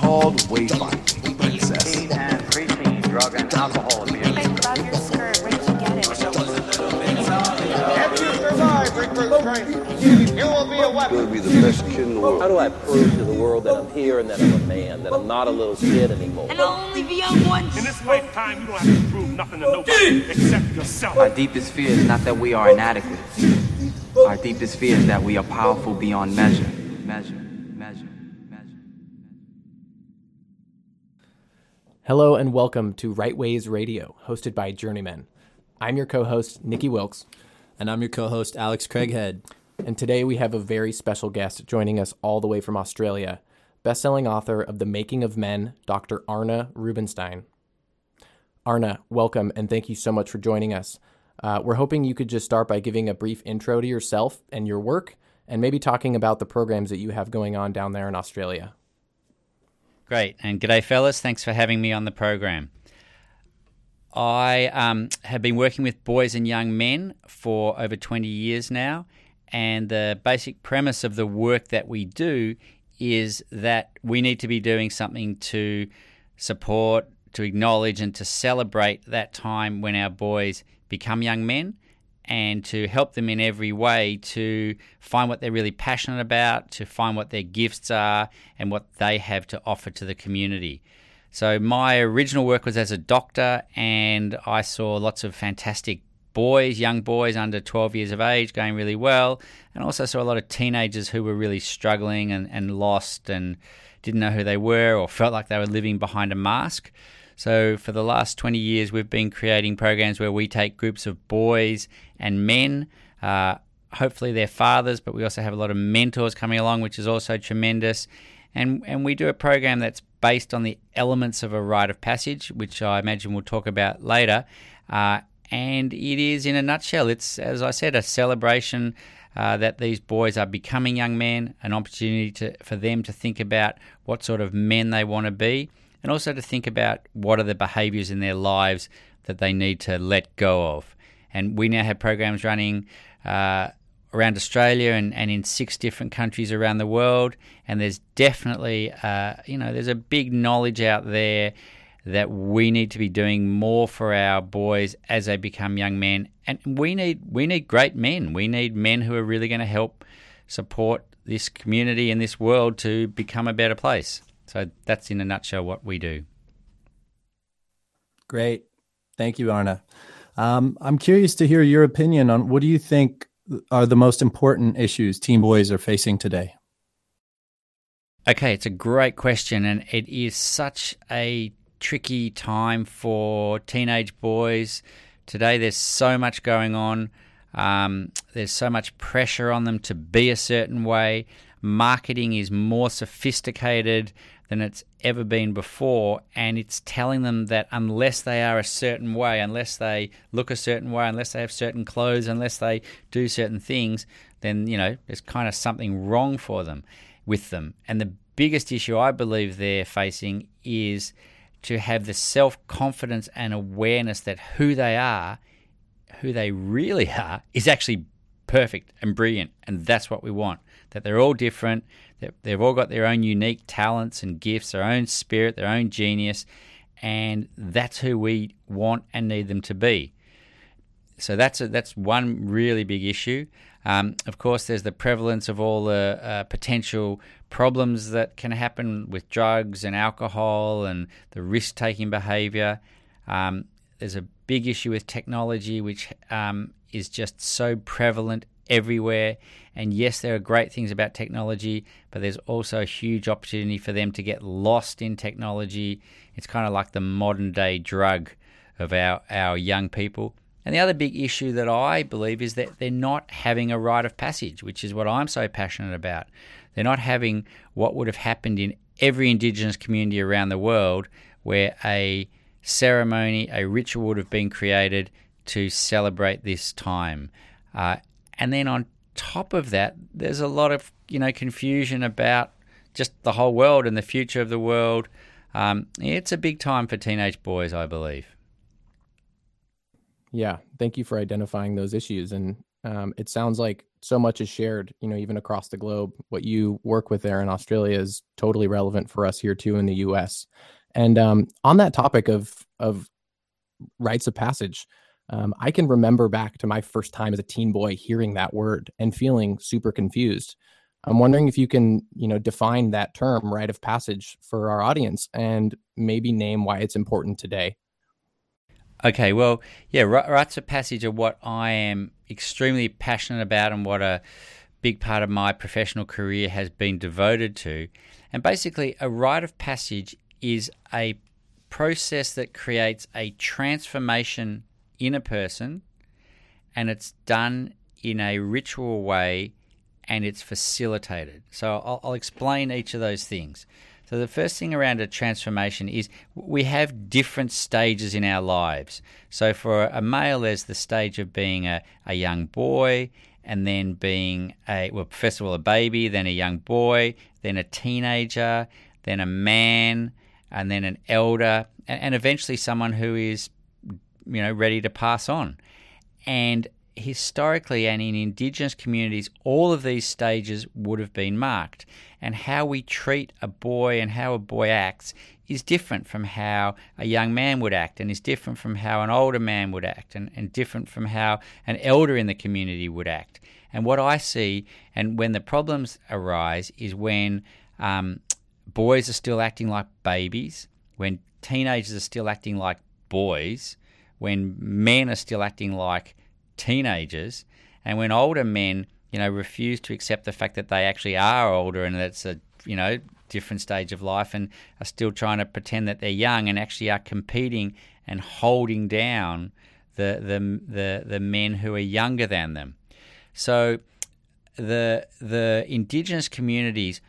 called wayfinding princess. And preaching drug and alcohol abuse. I love your skirt. Where did you get it? If you survive, Rick Train, you will be a weapon. You'll be the best kid in the world. How do I prove to the world that I'm here and that I'm a man, that I'm not a little kid anymore? And I'll only be young once. In this lifetime, you don't have to prove nothing to nobody except yourself. Our deepest fear is not that we are inadequate. Our deepest fear is that we are powerful beyond measure. Hello and welcome to Right Ways Radio, hosted by Journeymen. I'm your co-host, Nikki Wilkes. And I'm your co-host, Alex Craighead. And today we have a very special guest joining us all the way from Australia, best-selling author of The Making of Men, Dr. Arna Rubinstein. Arna, welcome, and thank you so much for joining us. We're hoping you could just start by giving a brief intro to yourself and your work, and maybe talking about the programs that you have going on down there in Australia. Great, and g'day fellas, thanks for having me on the program. I have been working with boys and young men for over 20 years now, and the basic premise of the work that we do is that we need to be doing something to support, to acknowledge, and to celebrate that time when our boys become young men, and to help them in every way to find what they're really passionate about, to find what their gifts are and what they have to offer to the community. So my original work was as a doctor, and I saw lots of fantastic boys, young boys under 12 years of age going really well, and also saw a lot of teenagers who were really struggling and lost and didn't know who they were or felt like they were living behind a mask. So for the last 20 years, we've been creating programs where we take groups of boys and men, hopefully their fathers, but we also have a lot of mentors coming along, which is also tremendous. And we do a program that's based on the elements of a rite of passage, which I imagine we'll talk about later. And it is, in a nutshell, it's, as I said, a celebration that these boys are becoming young men, an opportunity for them to think about what sort of men they want to be, and also to think about what are the behaviours in their lives that they need to let go of. And we now have programs running around Australia and in 6 different countries around the world. And there's definitely, there's a big knowledge out there that we need to be doing more for our boys as they become young men. And we need great men. We need men who are really going to help support this community and this world to become a better place. So that's in a nutshell what we do. Great. Thank you, Arna. I'm curious to hear your opinion on what do you think are the most important issues teen boys are facing today? Okay, it's a great question, and it is such a tricky time for teenage boys. Today there's so much going on. There's so much pressure on them to be a certain way. Marketing is more sophisticated than it's ever been before, and it's telling them that unless they are a certain way, unless they look a certain way, unless they have certain clothes, unless they do certain things, then, there's kind of something wrong with them. And the biggest issue I believe they're facing is to have the self-confidence and awareness that who they are, who they really are, is actually perfect and brilliant, and that's what we want. That they're all different, that they've all got their own unique talents and gifts, their own spirit, their own genius, and that's who we want and need them to be. So that's one really big issue. Of course, there's the prevalence of all the potential problems that can happen with drugs and alcohol and the risk-taking behaviour. There's a big issue with technology, which is just so prevalent everywhere. And yes, there are great things about technology, but there's also a huge opportunity for them to get lost in technology. It's kind of like the modern day drug of our young people. And the other big issue that I believe is that they're not having a rite of passage, which is what I'm so passionate about. They're not having what would have happened in every Indigenous community around the world, where a ceremony, a ritual would have been created to celebrate this time. And then on top of that, there's a lot of confusion about just the whole world and the future of the world. It's a big time for teenage boys, I believe. Yeah, thank you for identifying those issues. And it sounds like so much is shared, you know, even across the globe. What you work with there in Australia is totally relevant for us here too in the US. And on that topic of rites of passage, I can remember back to my first time as a teen boy hearing that word and feeling super confused. I'm wondering if you can, you know, define that term, rite of passage, for our audience and maybe name why it's important today. Okay, well, yeah, rites of passage are what I am extremely passionate about and what a big part of my professional career has been devoted to. And basically, a rite of passage is a process that creates a transformation in a person, and it's done in a ritual way and it's facilitated. So I'll explain each of those things. So the first thing around a transformation is we have different stages in our lives. So for a male, there's the stage of being a young boy, and then being first of all, a baby, then a young boy, then a teenager, then a man, and then an elder, and eventually someone who is, you know, ready to pass on. And historically, and in Indigenous communities, all of these stages would have been marked. And how we treat a boy and how a boy acts is different from how a young man would act, and is different from how an older man would act, and different from how an elder in the community would act. And what I see, and when the problems arise, is when boys are still acting like babies, when teenagers are still acting like boys, when men are still acting like teenagers, and when older men, you know, refuse to accept the fact that they actually are older and that's a, you know, different stage of life, and are still trying to pretend that they're young and actually are competing and holding down the men who are younger than them. So the Indigenous communities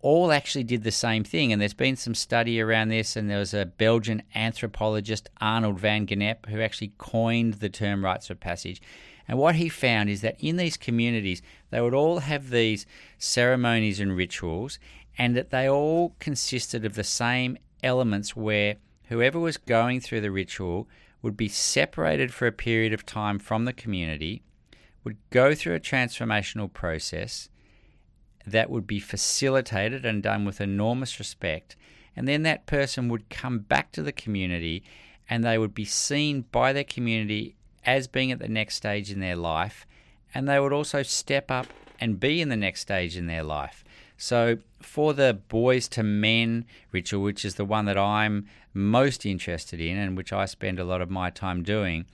all actually did the same thing, and there's been some study around this, and there was a Belgian anthropologist, Arnold van Gennep, who actually coined the term rites of passage. And what he found is that in these communities, they would all have these ceremonies and rituals, and that they all consisted of the same elements where whoever was going through the ritual would be separated for a period of time from the community, would go through a transformational process that would be facilitated and done with enormous respect. And then that person would come back to the community, and they would be seen by their community as being at the next stage in their life. And they would also step up and be in the next stage in their life. So for the boys to men ritual, which is the one that I'm most interested in and which I spend a lot of my time doing,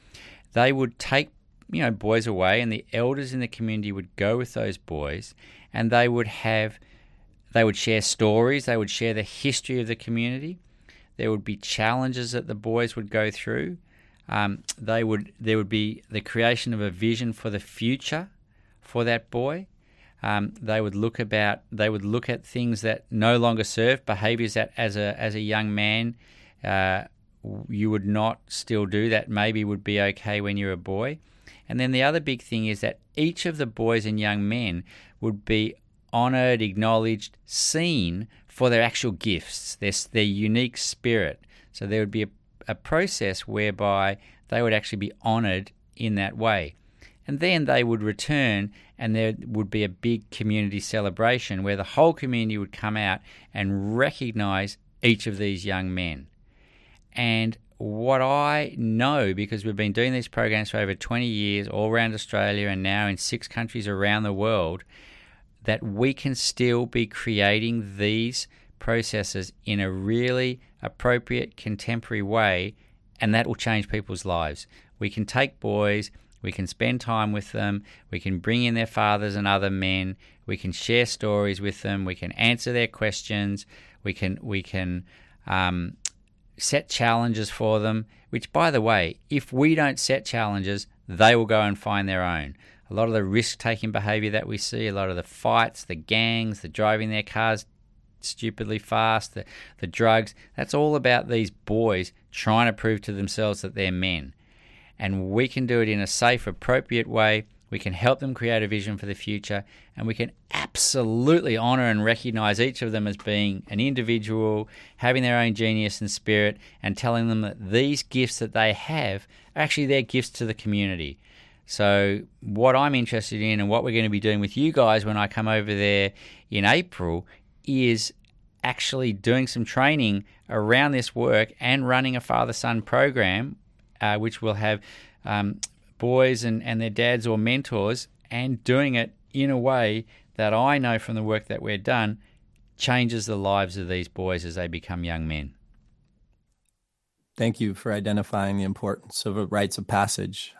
they would take, you know, boys away, and the elders in the community would go with those boys, and they would share stories, they would share the history of the community. There would be challenges that the boys would go through. There would be the creation of a vision for the future for that boy. They would look at things that no longer serve, behaviors that as a young man you would not still do, that maybe would be okay when you're a boy. And then the other big thing is that each of the boys and young men would be honoured, acknowledged, seen for their actual gifts, their unique spirit. So there would be a process whereby they would actually be honoured in that way. And then they would return, and there would be a big community celebration where the whole community would come out and recognise each of these young men. And what I know, because we've been doing these programs for over 20 years all around Australia and now in 6 countries around the world, that we can still be creating these processes in a really appropriate, contemporary way, and that will change people's lives. We can take boys, we can spend time with them, we can bring in their fathers and other men, we can share stories with them, we can answer their questions, we can set challenges for them, which, by the way, if we don't set challenges, they will go and find their own. A lot of the risk-taking behaviour that we see, a lot of the fights, the gangs, the driving their cars stupidly fast, the drugs, that's all about these boys trying to prove to themselves that they're men. And we can do it in a safe, appropriate way. We can help them create a vision for the future, and we can absolutely honour and recognise each of them as being an individual, having their own genius and spirit, and telling them that these gifts that they have are actually their gifts to the community. So what I'm interested in and what we're going to be doing with you guys when I come over there in April is actually doing some training around this work and running a father-son program, which will have boys and their dads or mentors, and doing it in a way that I know from the work that we've done changes the lives of these boys as they become young men. Thank you for identifying the importance of a rites of passage.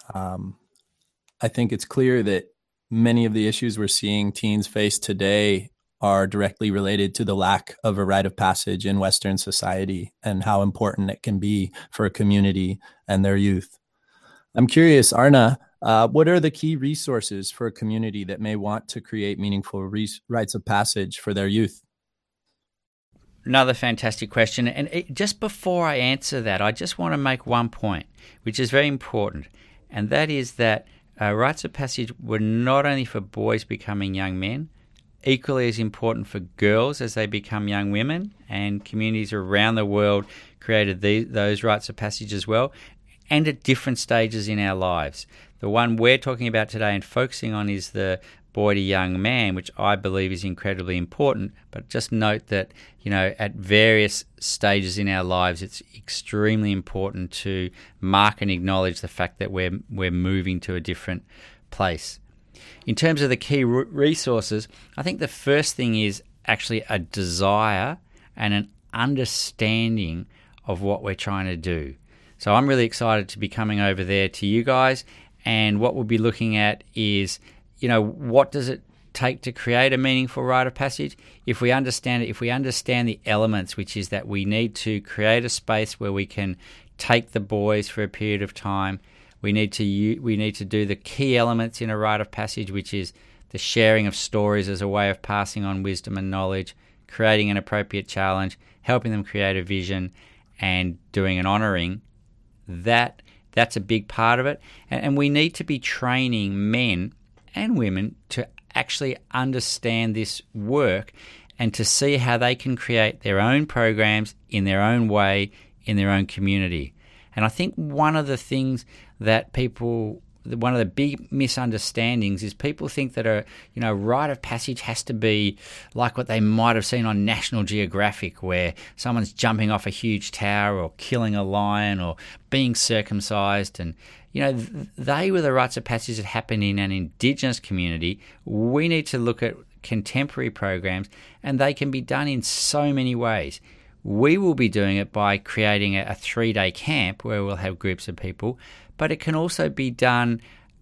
I think it's clear that many of the issues we're seeing teens face today are directly related to the lack of a rite of passage in Western society and how important it can be for a community and their youth. I'm curious, Arna, what are the key resources for a community that may want to create meaningful rites of passage for their youth? Another fantastic question. And just before I answer that, I just want to make one point, which is very important. And that is that rites of passage were not only for boys becoming young men, equally as important for girls as they become young women, and communities around the world created those rites of passage as well, and at different stages in our lives. The one we're talking about today and focusing on is the boy to young man, which I believe is incredibly important, but just note that, you know, at various stages in our lives, it's extremely important to mark and acknowledge the fact that we're moving to a different place. In terms of the key resources, I think the first thing is actually a desire and an understanding of what we're trying to do. So I'm really excited to be coming over there to you guys, and what we'll be looking at is, you know, what does it take to create a meaningful rite of passage? If we understand it, if we understand the elements, which is that we need to create a space where we can take the boys for a period of time. We need to do the key elements in a rite of passage, which is the sharing of stories as a way of passing on wisdom and knowledge, creating an appropriate challenge, helping them create a vision, and doing an honouring. That's a big part of it. And we need to be training men and women to actually understand this work and to see how they can create their own programs in their own way, in their own community. And I think one of the things that one of the big misunderstandings is people think that a rite of passage has to be like what they might have seen on National Geographic, where someone's jumping off a huge tower or killing a lion or being circumcised. And, you know, they were the rites of passage that happened in an Indigenous community. We need to look at contemporary programs, and they can be done in so many ways. We will be doing it by creating a three-day camp where we'll have groups of people, but it can also be done,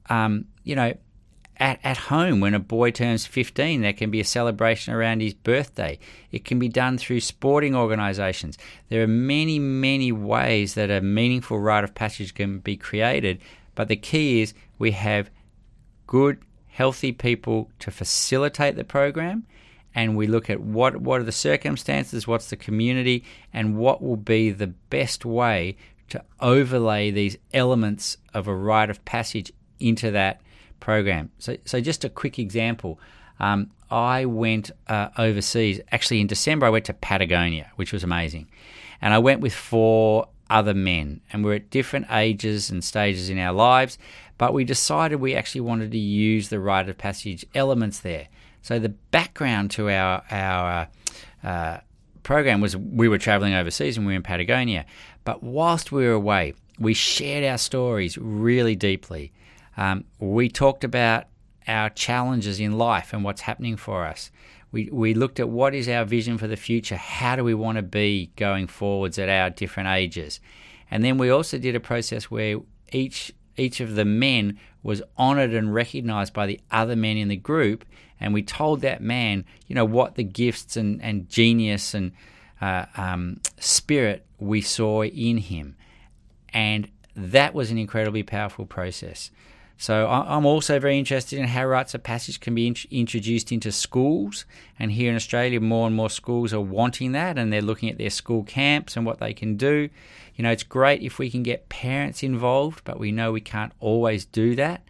at home. When a boy turns 15, there can be a celebration around his birthday. It can be done through sporting organisations. There are many, many ways that a meaningful rite of passage can be created, but the key is we have good, healthy people to facilitate the program. And we look at what are the circumstances, what's the community, and what will be the best way to overlay these elements of a rite of passage into that program. So just a quick example. I went overseas. Actually, in December, I went to Patagonia, which was amazing. And I went with 4 other men, and we're at different ages and stages in our lives, but we decided we actually wanted to use the rite of passage elements there. So the background to our program was we were traveling overseas and we were in Patagonia. But whilst we were away, we shared our stories really deeply. We talked about our challenges in life and what's happening for us. We looked at what is our vision for the future, how do we want to be going forwards at our different ages. And then we also did a process where each of the men was honoured and recognised by the other men in the group, and we told that man, you know, what the gifts and genius and spirit we saw in him. And that was an incredibly powerful process. So I'm also very interested in how rites of passage can be introduced into schools. And here in Australia, more and more schools are wanting that, and they're looking at their school camps and what they can do. You know, it's great if we can get parents involved, but we know we can't always do that.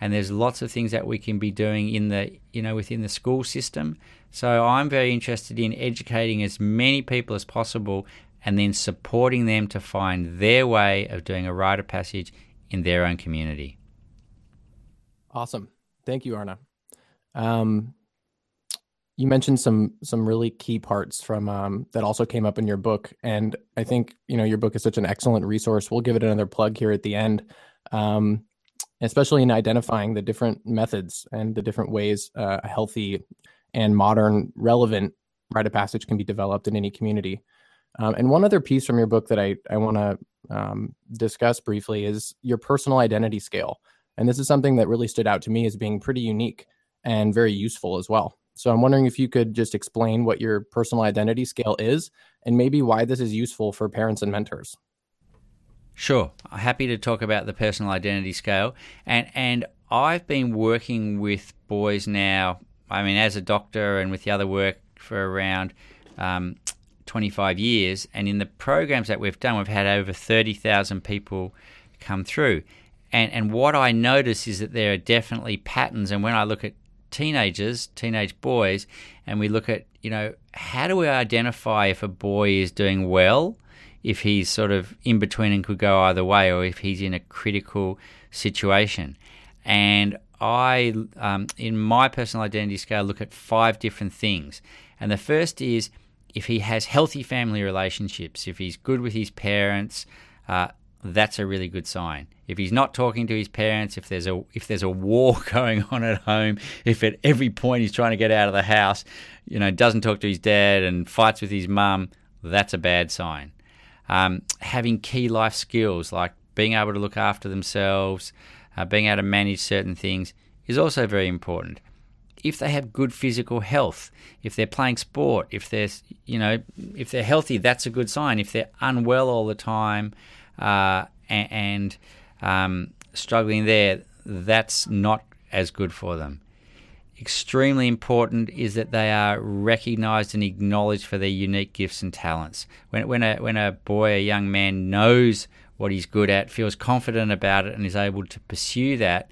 And there's lots of things that we can be doing in the, you know, within the school system. So I'm very interested in educating as many people as possible and then supporting them to find their way of doing a rite of passage in their own community. Awesome. Thank you, Arna. You mentioned some really key parts from that also came up in your book, and I think your book is such an excellent resource. We'll give it another plug here at the end, especially in identifying the different methods and the different ways a healthy and modern, relevant rite of passage can be developed in any community. And one other piece from your book that I want to discuss briefly is your personal identity scale. And this is something that really stood out to me as being pretty unique and very useful as well. So I'm wondering if you could just explain what your personal identity scale is and maybe why this is useful for parents and mentors. Sure. I'm happy to talk about the personal identity scale. And I've been working with boys now, I mean, as a doctor and with the other work for around 25 years. And in the programs that we've done, we've had over 30,000 people come through. And what I notice is that there are definitely patterns. And when I look at teenage boys, and we look at, how do we identify if a boy is doing well, if he's sort of in between and could go either way, or if he's in a critical situation. And I, in my personal identity scale, look at 5 different things. And the first is if he has healthy family relationships, if he's good with his parents, that's a really good sign. If he's not talking to his parents, if there's a war going on at home, if at every point he's trying to get out of the house, doesn't talk to his dad and fights with his mum, that's a bad sign. Having key life skills like being able to look after themselves, being able to manage certain things is also very important. If they have good physical health, if they're playing sport, if they're healthy, that's a good sign. If they're unwell all the time, struggling there, that's not as good for them. Extremely important is that they are recognized and acknowledged for their unique gifts and talents. When a boy, a young man knows what he's good at, feels confident about it and is able to pursue that,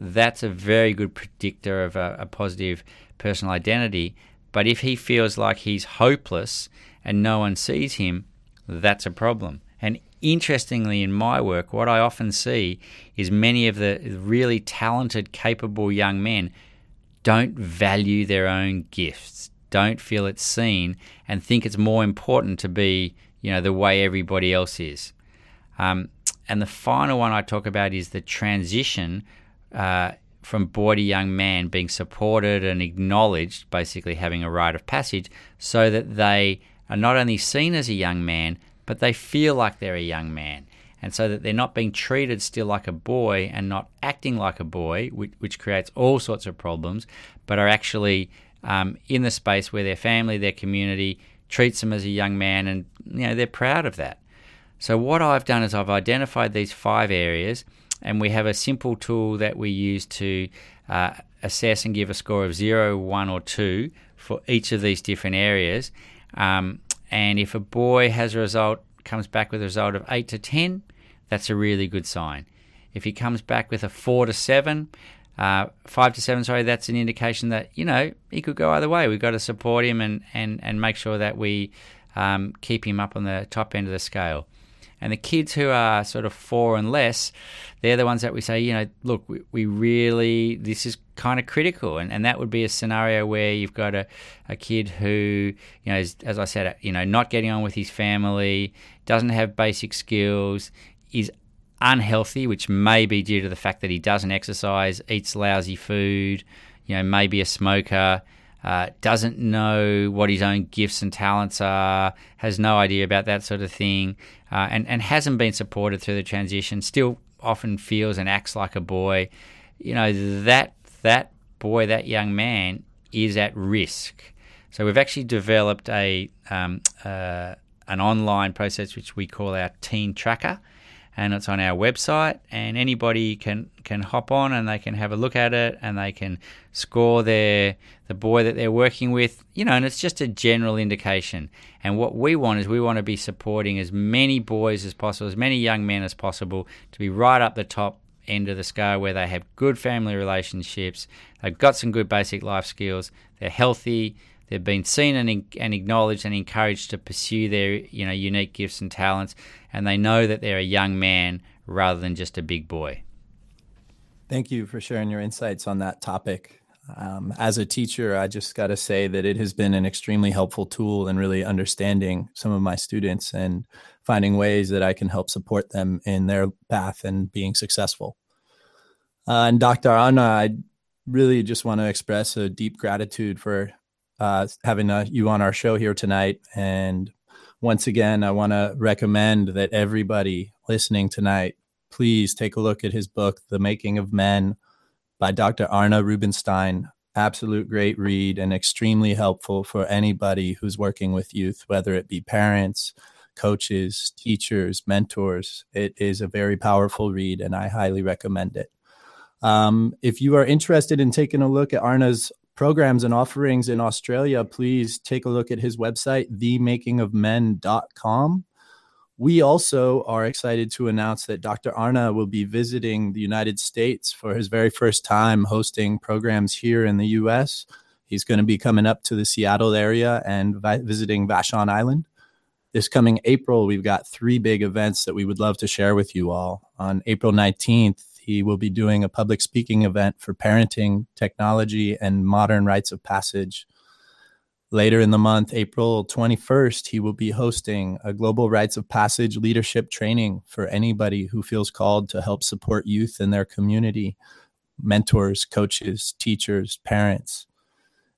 that's a very good predictor of a positive personal identity. But if he feels like he's hopeless and no one sees him, that's a problem. And interestingly, in my work, what I often see is many of the really talented, capable young men don't value their own gifts, don't feel it's seen, and think it's more important to be, the way everybody else is. And the final one I talk about is the transition from boy to young man being supported and acknowledged, basically having a rite of passage, so that they are not only seen as a young man, but they feel like they're a young man, and so that they're not being treated still like a boy and not acting like a boy, which creates all sorts of problems, but are actually in the space where their family, their community treats them as a young man, and they're proud of that. So what I've done is I've identified these 5 areas, and we have a simple tool that we use to assess and give a score of 0, 1, or 2 for each of these different areas. And if a boy comes back with a result of 8 to 10, that's a really good sign. If he comes back with a 5 to 7, that's an indication that, he could go either way. We've got to support him and make sure that we keep him up on the top end of the scale. And the kids who are sort of 4 and less, they're the ones that we say, look, we really, this is kind of critical. And that would be a scenario where you've got a kid who, is, as I said, not getting on with his family, doesn't have basic skills, is unhealthy, which may be due to the fact that he doesn't exercise, eats lousy food, maybe a smoker, doesn't know what his own gifts and talents are, has no idea about that sort of thing, and hasn't been supported through the transition, still often feels and acts like a boy, that boy, that young man is at risk. So we've actually developed an online process which we call our Teen Tracker, and it's on our website, and anybody can hop on and they can have a look at it, and they can score the boy that they're working with, and it's just a general indication. And what we want is we want to be supporting as many boys as possible, as many young men as possible, to be right up the top end of the scale where they have good family relationships, they've got some good basic life skills, they're healthy, they've been seen and acknowledged and encouraged to pursue their unique gifts and talents, and they know that they're a young man rather than just a big boy. Thank you for sharing your insights on that topic. As a teacher, I just got to say that it has been an extremely helpful tool in really understanding some of my students and finding ways that I can help support them in their path and being successful. And Dr. Arna, I really just want to express a deep gratitude for having you on our show here tonight. And once again, I want to recommend that everybody listening tonight, please take a look at his book, The Making of Men, by Dr. Arna Rubinstein. Absolute great read and extremely helpful for anybody who's working with youth, whether it be parents, coaches, teachers, mentors. It is a very powerful read, and I highly recommend it. If you are interested in taking a look at Arna's programs and offerings in Australia, please take a look at his website, themakingofmen.com. We also are excited to announce that Dr. Arna will be visiting the United States for his very first time hosting programs here in the U.S. He's going to be coming up to the Seattle area and visiting Vashon Island. This coming April, we've got three big events that we would love to share with you all. On April 19th, he will be doing a public speaking event for parenting, technology, and modern rites of passage. Later in the month, April 21st, he will be hosting a global rites of passage leadership training for anybody who feels called to help support youth in their community, mentors, coaches, teachers, parents.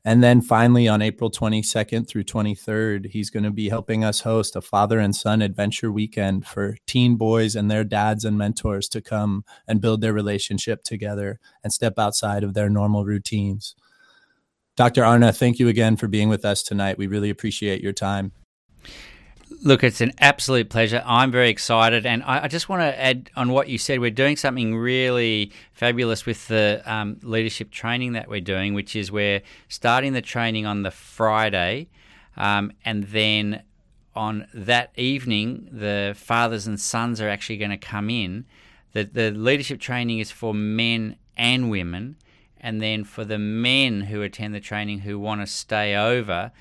And then finally, on April 22nd through 23rd, he's going to be helping us host a father and son adventure weekend for teen boys and their dads and mentors to come and build their relationship together and step outside of their normal routines. Dr. Arna, thank you again for being with us tonight. We really appreciate your time. Look, it's an absolute pleasure. I'm very excited. And I just want to add on what you said. We're doing something really fabulous with the leadership training that we're doing, which is we're starting the training on the Friday. And then on that evening, the fathers and sons are actually going to come in. The leadership training is for men and women. And then for the men who attend the training who want to stay over,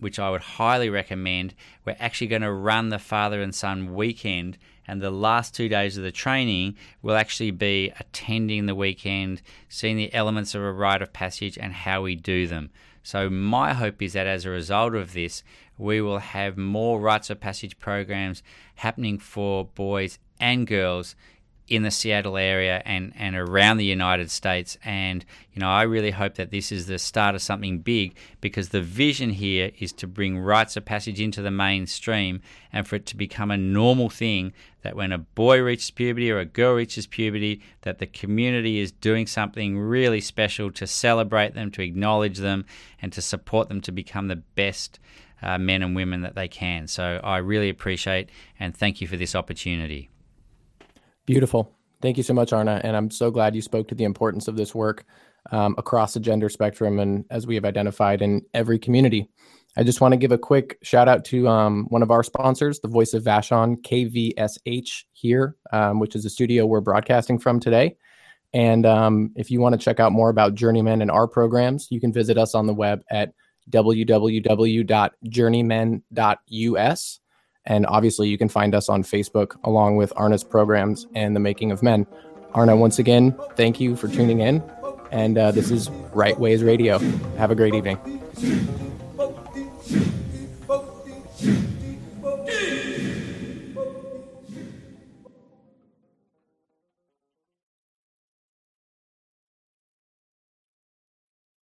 which I would highly recommend, we're actually going to run the father and son weekend. And the last 2 days of the training will actually be attending the weekend, seeing the elements of a rite of passage and how we do them. So my hope is that as a result of this, we will have more rites of passage programs happening for boys and girls in the Seattle area and around the United States. And, you know, I really hope that this is the start of something big, because the vision here is to bring rites of passage into the mainstream and for it to become a normal thing that when a boy reaches puberty or a girl reaches puberty, that the community is doing something really special to celebrate them, to acknowledge them, and to support them to become the best men and women that they can. So I really appreciate and thank you for this opportunity. Beautiful. Thank you so much, Arna. And I'm so glad you spoke to the importance of this work across the gender spectrum and as we have identified in every community. I just want to give a quick shout out to one of our sponsors, The Voice of Vashon, KVSH here, which is the studio we're broadcasting from today. And if you want to check out more about Journeymen and our programs, you can visit us on the web at www.journeymen.us. And obviously, you can find us on Facebook along with Arna's programs and The Making of Men. Arna, once again, thank you for tuning in. And this is Right Ways Radio. Have a great evening.